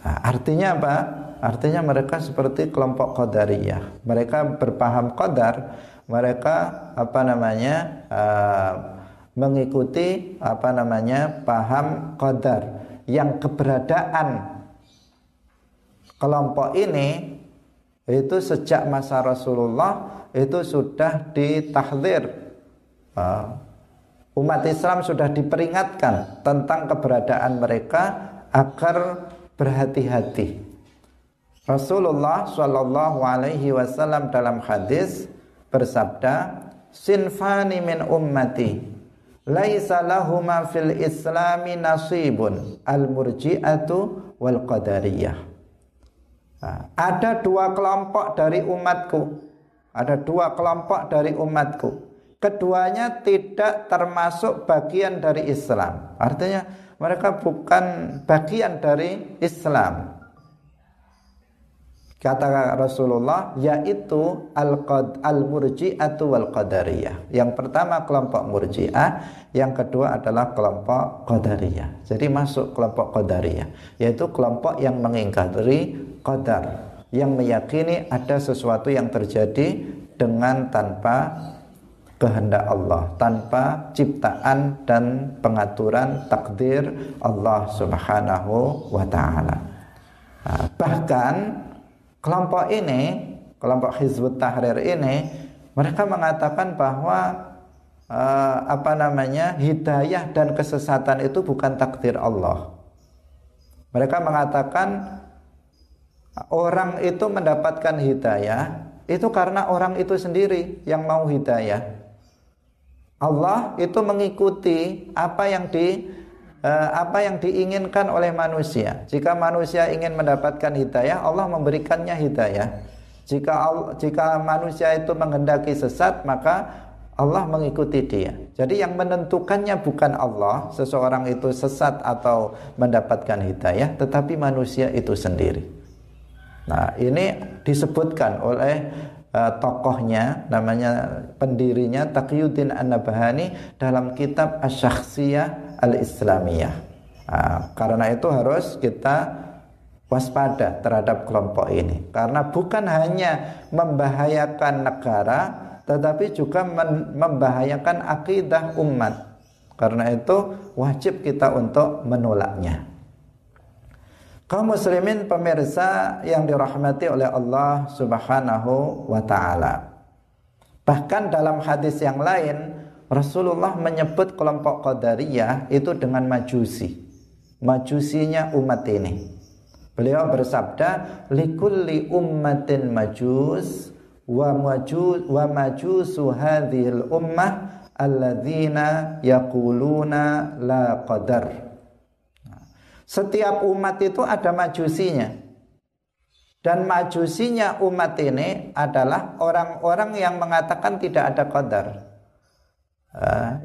Nah, artinya apa? Artinya mereka seperti kelompok qadariyah. Mereka berpaham qadar. Mereka apa namanya uh, mengikuti apa namanya paham qadar, yang keberadaan kelompok ini itu sejak masa Rasulullah itu sudah ditahdzir. Uh, umat Islam sudah diperingatkan tentang keberadaan mereka agar berhati-hati. Rasulullah Shallallahu Alaihi Wasallam dalam hadis bersabda, sinfani min ummati laisa lahuma fil islami nasibun al murji'atu wal qadariyah. Nah, ada dua kelompok dari umatku ada dua kelompok dari umatku keduanya tidak termasuk bagian dari Islam. Artinya mereka bukan bagian dari Islam. Kata Rasulullah, yaitu al-murji'atu wal-qadariyah. Yang pertama kelompok murji'ah, yang kedua adalah kelompok qadariyah. Jadi masuk kelompok qadariyah, yaitu kelompok yang mengingkari qadar, yang meyakini ada sesuatu yang terjadi dengan tanpa kehendak Allah, tanpa ciptaan dan pengaturan takdir Allah subhanahu wa ta'ala. Nah, bahkan kelompok ini, kelompok Hizbut Tahrir ini, mereka mengatakan bahwa eh, apa namanya hidayah dan kesesatan itu bukan takdir Allah. Mereka mengatakan orang itu mendapatkan hidayah itu karena orang itu sendiri yang mau hidayah. Allah itu mengikuti apa yang di apa yang diinginkan oleh manusia. Jika manusia ingin mendapatkan hidayah, Allah memberikannya hidayah. Jika jika manusia itu menghendaki sesat, maka Allah mengikuti dia. Jadi yang menentukannya bukan Allah, seseorang itu sesat atau mendapatkan hidayah, tetapi manusia itu sendiri. Nah, ini disebutkan oleh uh, tokohnya, namanya pendirinya Taqyuddin an-Nabahani dalam kitab Asyakhsiyah al Islamiyah. Nah, karena itu harus kita waspada terhadap kelompok ini, karena bukan hanya membahayakan negara, tetapi juga membahayakan akidah umat. Karena itu wajib kita untuk menolaknya. Kaum muslimin pemirsa yang dirahmati oleh Allah subhanahu wa ta'ala, bahkan dalam hadis yang lain Rasulullah menyebut kelompok Qadariyah itu dengan majusi. Majusinya umat ini. Beliau bersabda, likulli ummatin majus wa majus wa majusu hadhil ummah alladzina yaquluna la qadar. Setiap umat itu ada majusinya, dan majusinya umat ini adalah orang-orang yang mengatakan tidak ada qadar.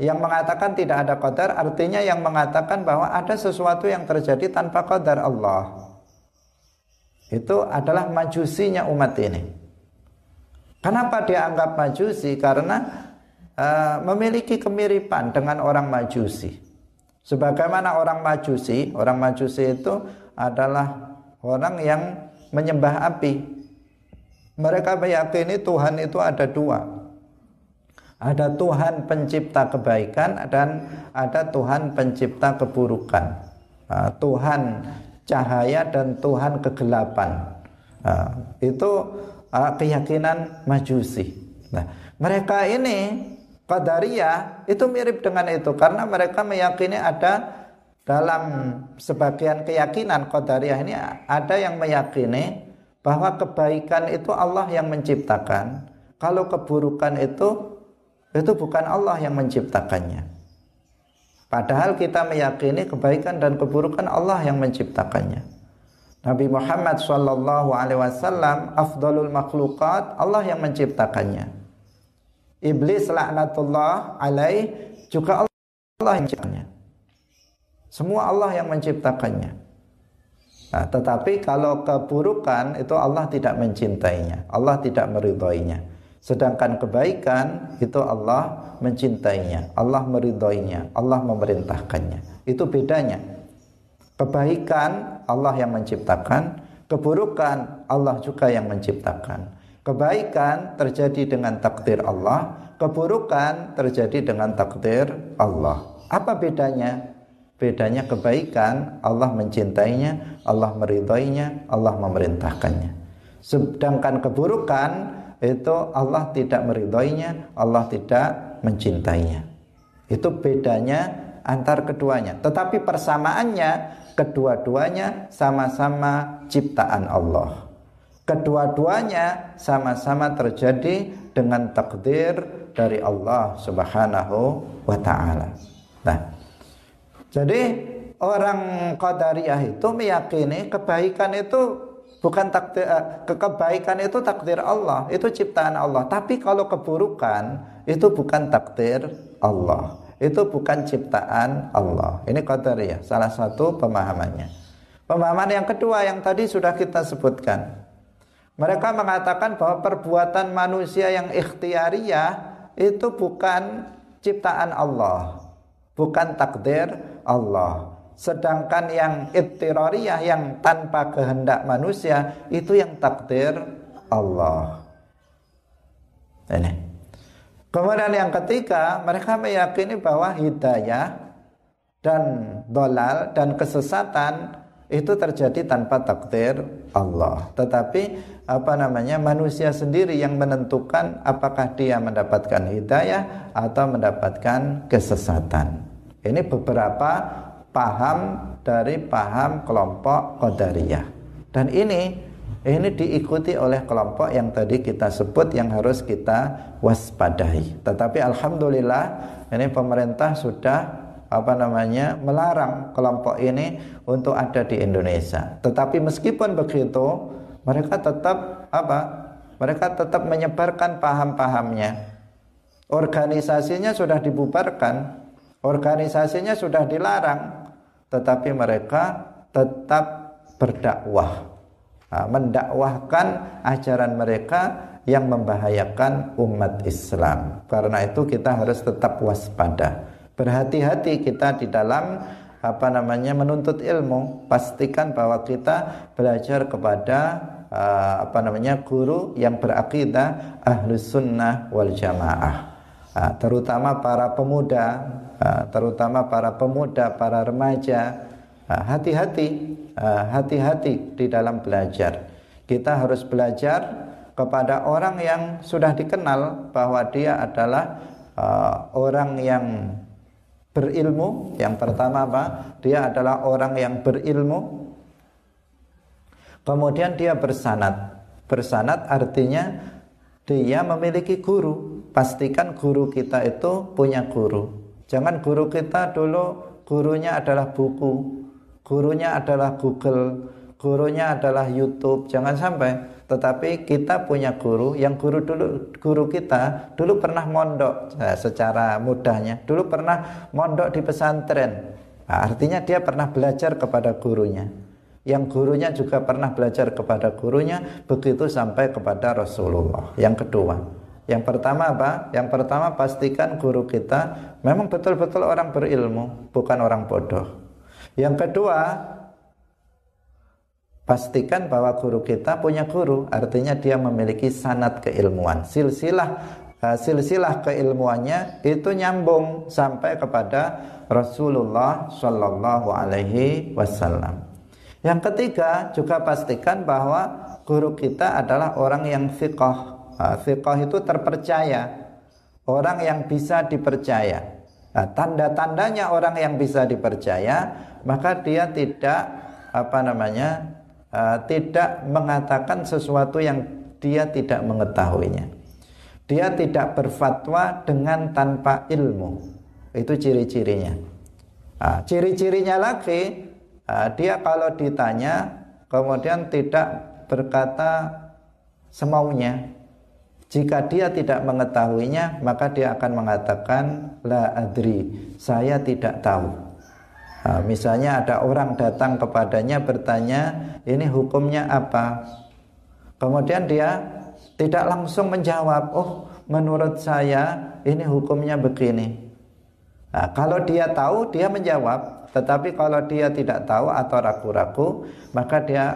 Yang mengatakan tidak ada qadar artinya yang mengatakan bahwa ada sesuatu yang terjadi tanpa qadar Allah. Itu adalah majusinya umat ini. Kenapa dia anggap majusi? Karena uh, memiliki kemiripan dengan orang majusi. Sebagaimana orang majusi, orang majusi itu adalah orang yang menyembah api. Mereka meyakini Tuhan itu ada dua. Ada Tuhan pencipta kebaikan dan ada Tuhan pencipta keburukan. Uh, Tuhan cahaya dan Tuhan kegelapan. Uh, itu keyakinan majusi. Nah, mereka ini Qadariyah itu mirip dengan itu, karena mereka meyakini ada dalam sebagian keyakinan Qadariyah ini ada yang meyakini bahwa kebaikan itu Allah yang menciptakan, kalau keburukan itu itu bukan Allah yang menciptakannya. Padahal kita meyakini kebaikan dan keburukan Allah yang menciptakannya. Nabi Muhammad sallallahu alaihi wasallam afdalul makhlukat, Allah yang menciptakannya. Iblis laknatullah alaih juga Allah yang menciptakannya. Semua Allah yang menciptakannya. Nah, tetapi kalau keburukan itu Allah tidak mencintainya, Allah tidak meridhoinya. Sedangkan kebaikan itu Allah mencintainya, Allah meridhoinya, Allah memerintahkannya. Itu bedanya. Kebaikan Allah yang menciptakan, keburukan Allah juga yang menciptakan. Kebaikan terjadi dengan takdir Allah, keburukan terjadi dengan takdir Allah. Apa bedanya? Bedanya kebaikan Allah mencintainya, Allah meridhoinya, Allah memerintahkannya. Sedangkan keburukan itu Allah tidak meridhoinya, Allah tidak mencintainya. Itu bedanya antar keduanya. Tetapi persamaannya, kedua-duanya sama-sama ciptaan Allah. Kedua-duanya sama-sama terjadi dengan takdir dari Allah subhanahu wa ta'ala. Nah, jadi orang Qadariyah itu meyakini kebaikan itu bukan takdir, kebaikan itu takdir Allah, itu ciptaan Allah. Tapi kalau keburukan itu bukan takdir Allah, itu bukan ciptaan Allah. Ini Qadariyah, salah satu pemahamannya. Pemahaman yang kedua yang tadi sudah kita sebutkan. Mereka mengatakan bahwa perbuatan manusia yang ikhtiariyah itu bukan ciptaan Allah, bukan takdir Allah. Sedangkan yang ittirariyah, yang tanpa kehendak manusia, itu yang takdir Allah. Ini. Kemudian yang ketiga, mereka meyakini bahwa hidayah dan dolal dan kesesatan itu terjadi tanpa takdir Allah. Tetapi apa namanya manusia sendiri yang menentukan apakah dia mendapatkan hidayah atau mendapatkan kesesatan. Ini beberapa paham dari paham kelompok Qadariyah. Dan ini Ini diikuti oleh kelompok yang tadi kita sebut yang harus kita waspadahi. Tetapi alhamdulillah ini pemerintah sudah apa namanya melarang kelompok ini untuk ada di Indonesia. Tetapi meskipun begitu, mereka tetap apa? Mereka tetap menyebarkan paham-pahamnya. Organisasinya sudah dibubarkan, organisasinya sudah dilarang, tetapi mereka tetap berdakwah, nah, mendakwahkan ajaran mereka yang membahayakan umat Islam. Karena itu kita harus tetap waspada, berhati-hati kita di dalam apa namanya menuntut ilmu. Pastikan bahwa kita belajar kepada uh, apa namanya guru yang berakidah ahlus sunnah wal jamaah, uh, terutama para pemuda, uh, terutama para pemuda, para remaja. uh, hati-hati uh, hati-hati di dalam belajar. Kita harus belajar kepada orang yang sudah dikenal bahwa dia adalah uh, orang yang berilmu. Yang pertama apa? Dia adalah orang yang berilmu. Kemudian dia bersanad. Bersanad artinya dia memiliki guru. Pastikan guru kita itu punya guru. Jangan guru kita dulu gurunya adalah buku, gurunya adalah Google, gurunya adalah YouTube. Jangan sampai. Tetapi kita punya guru. Yang guru dulu guru kita dulu pernah mondok, nah, secara mudahnya dulu pernah mondok di pesantren. Nah, artinya dia pernah belajar kepada gurunya. Yang gurunya juga pernah belajar kepada gurunya. Begitu sampai kepada Rasulullah. Yang kedua, yang pertama apa? Yang pertama pastikan guru kita memang betul-betul orang berilmu, bukan orang bodoh. Yang kedua, pastikan bahwa guru kita punya guru, artinya dia memiliki sanad keilmuan. Silsilah uh, silsilah keilmuannya itu nyambung sampai kepada Rasulullah Shallallahu Alaihi Wasallam. Yang ketiga, juga pastikan bahwa guru kita adalah orang yang thiqah. Uh, thiqah itu terpercaya, orang yang bisa dipercaya. Nah, tanda-tandanya orang yang bisa dipercaya, maka dia tidak apa namanya tidak mengatakan sesuatu yang dia tidak mengetahuinya. Dia tidak berfatwa dengan tanpa ilmu. Itu ciri-cirinya. Nah, ciri-cirinya lagi, dia kalau ditanya kemudian tidak berkata semaunya. Jika dia tidak mengetahuinya, maka dia akan mengatakan la adri, saya tidak tahu. Nah, misalnya ada orang datang kepadanya bertanya, ini hukumnya apa? Kemudian dia tidak langsung menjawab, oh menurut saya ini hukumnya begini. Nah, kalau dia tahu dia menjawab, tetapi kalau dia tidak tahu atau ragu-ragu, maka dia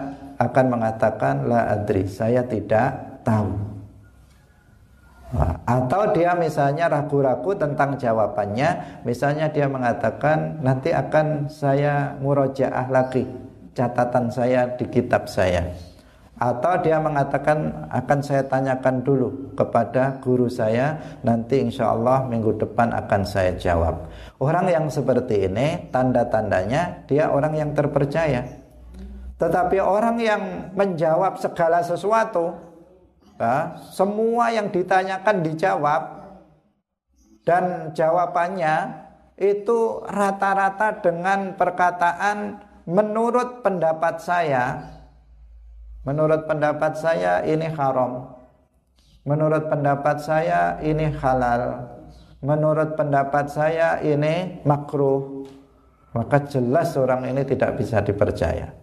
akan mengatakan la adri, saya tidak tahu. Nah, atau dia misalnya ragu-ragu tentang jawabannya, misalnya dia mengatakan nanti akan saya murojaah lagi catatan saya di kitab saya, atau dia mengatakan akan saya tanyakan dulu kepada guru saya, nanti insya Allah minggu depan akan saya jawab. Orang yang seperti ini tanda-tandanya dia orang yang terpercaya. Tetapi orang yang menjawab segala sesuatu, nah, semua yang ditanyakan dijawab, dan jawabannya itu rata-rata dengan perkataan menurut pendapat saya, menurut pendapat saya ini haram, menurut pendapat saya ini halal, menurut pendapat saya ini makruh. Maka jelas orang ini tidak bisa dipercaya.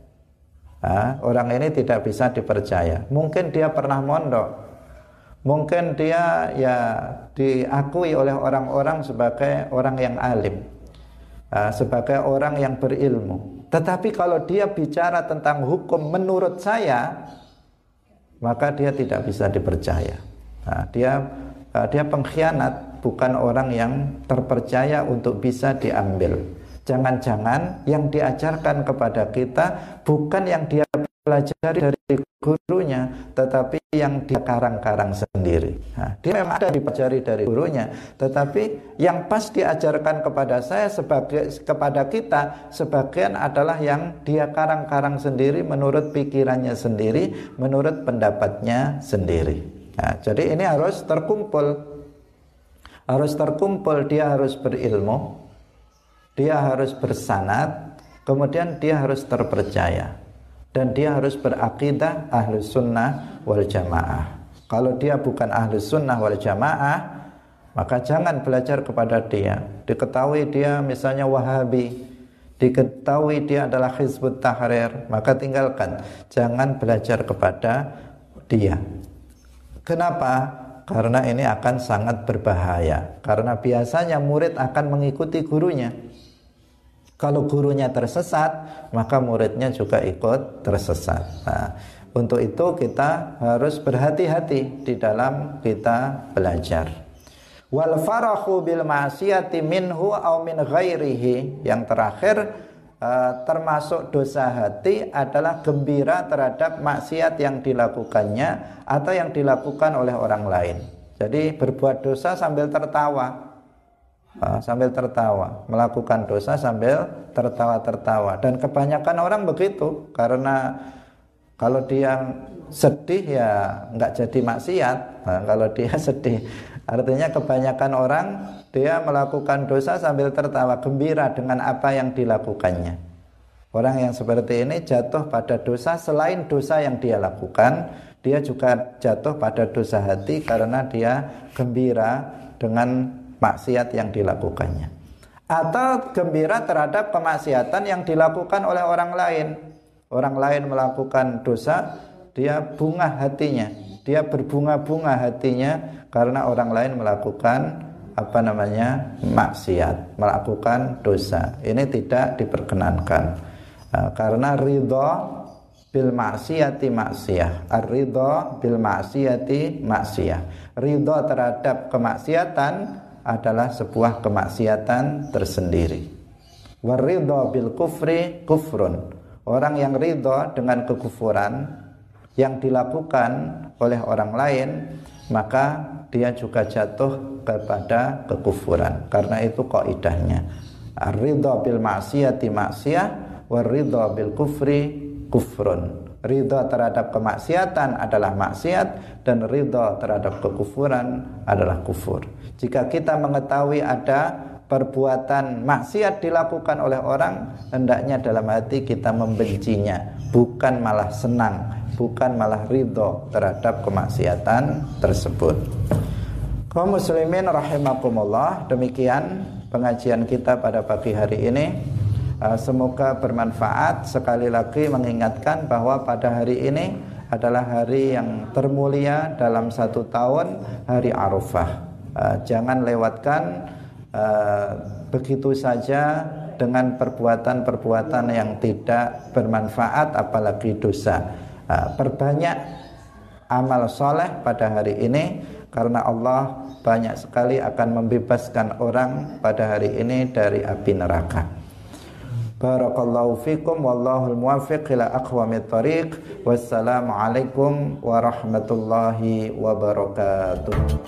Ha, orang ini tidak bisa dipercaya. Mungkin dia pernah mondok, mungkin dia ya diakui oleh orang-orang sebagai orang yang alim, ha, sebagai orang yang berilmu. Tetapi kalau dia bicara tentang hukum menurut saya, maka dia tidak bisa dipercaya. Ha, dia ha, dia pengkhianat, bukan orang yang terpercaya untuk bisa diambil. Jangan-jangan yang diajarkan kepada kita bukan yang dia pelajari dari gurunya, tetapi yang dia karang-karang sendiri. Nah, dia memang ada dipelajari dari gurunya, tetapi yang pas diajarkan kepada saya sebagai kepada kita sebagian adalah yang dia karang-karang sendiri menurut pikirannya sendiri, menurut pendapatnya sendiri. Nah, jadi ini harus terkumpul. Harus terkumpul, dia harus berilmu, dia harus bersanad, kemudian dia harus terpercaya, dan dia harus berakidah ahlus sunnah wal jamaah. Kalau dia bukan ahlus sunnah wal jamaah, maka jangan belajar kepada dia. Diketahui dia misalnya Wahabi, diketahui dia adalah Hizbut Tahrir, maka tinggalkan. Jangan belajar kepada dia. Kenapa? Karena ini akan sangat berbahaya. Karena biasanya murid akan mengikuti gurunya. Kalau gurunya tersesat, maka muridnya juga ikut tersesat. Nah, untuk itu kita harus berhati-hati di dalam kita belajar. Wal farahu bil ma'siyati minhu aw min ghairihi. Yang terakhir, termasuk dosa hati adalah gembira terhadap maksiat yang dilakukannya atau yang dilakukan oleh orang lain. Jadi berbuat dosa sambil tertawa, sambil tertawa melakukan dosa sambil tertawa-tertawa. Dan kebanyakan orang begitu, karena kalau dia sedih ya nggak jadi maksiat. Nah, kalau dia sedih, artinya kebanyakan orang dia melakukan dosa sambil tertawa gembira dengan apa yang dilakukannya. Orang yang seperti ini jatuh pada dosa. Selain dosa yang dia lakukan, dia juga jatuh pada dosa hati karena dia gembira dengan maksiat yang dilakukannya, atau gembira terhadap kemaksiatan yang dilakukan oleh orang lain. Orang lain melakukan dosa, dia bunga hatinya, dia berbunga-bunga hatinya karena orang lain melakukan apa namanya maksiat, melakukan dosa. Ini tidak diperkenankan, karena ridho bil maksiati maksiyah, ar-ridho bil maksiati maksiyah. Ridho terhadap kemaksiatan adalah sebuah kemaksiatan tersendiri. Waridho bil kufri kufrun. Orang yang ridho dengan kekufuran yang dilakukan oleh orang lain, maka dia juga jatuh kepada kekufuran. Karena itu kaidahnya ar-ridha bil ma'siyati ma'siyah war-ridha bil kufri kufrun. Ridha terhadap kemaksiatan adalah maksiat, dan ridha terhadap kekufuran adalah kufur. Jika kita mengetahui ada perbuatan maksiat dilakukan oleh orang, hendaknya dalam hati kita membencinya, bukan malah senang, bukan malah ridho terhadap kemaksiatan tersebut. Kaum muslimin rahimakumullah, demikian pengajian kita pada pagi hari ini. Semoga bermanfaat. Sekali lagi mengingatkan bahwa pada hari ini adalah hari yang termulia dalam satu tahun, hari Arafah. Jangan lewatkan Uh, begitu saja dengan perbuatan-perbuatan yang tidak bermanfaat, apalagi dosa. Uh, perbanyak amal soleh pada hari ini, karena Allah banyak sekali akan membebaskan orang pada hari ini dari api neraka. Barakallahu fikum, wallahul muwaffiq ila aqwamit thariq. Wassalamualaikum warahmatullahi wabarakatuh.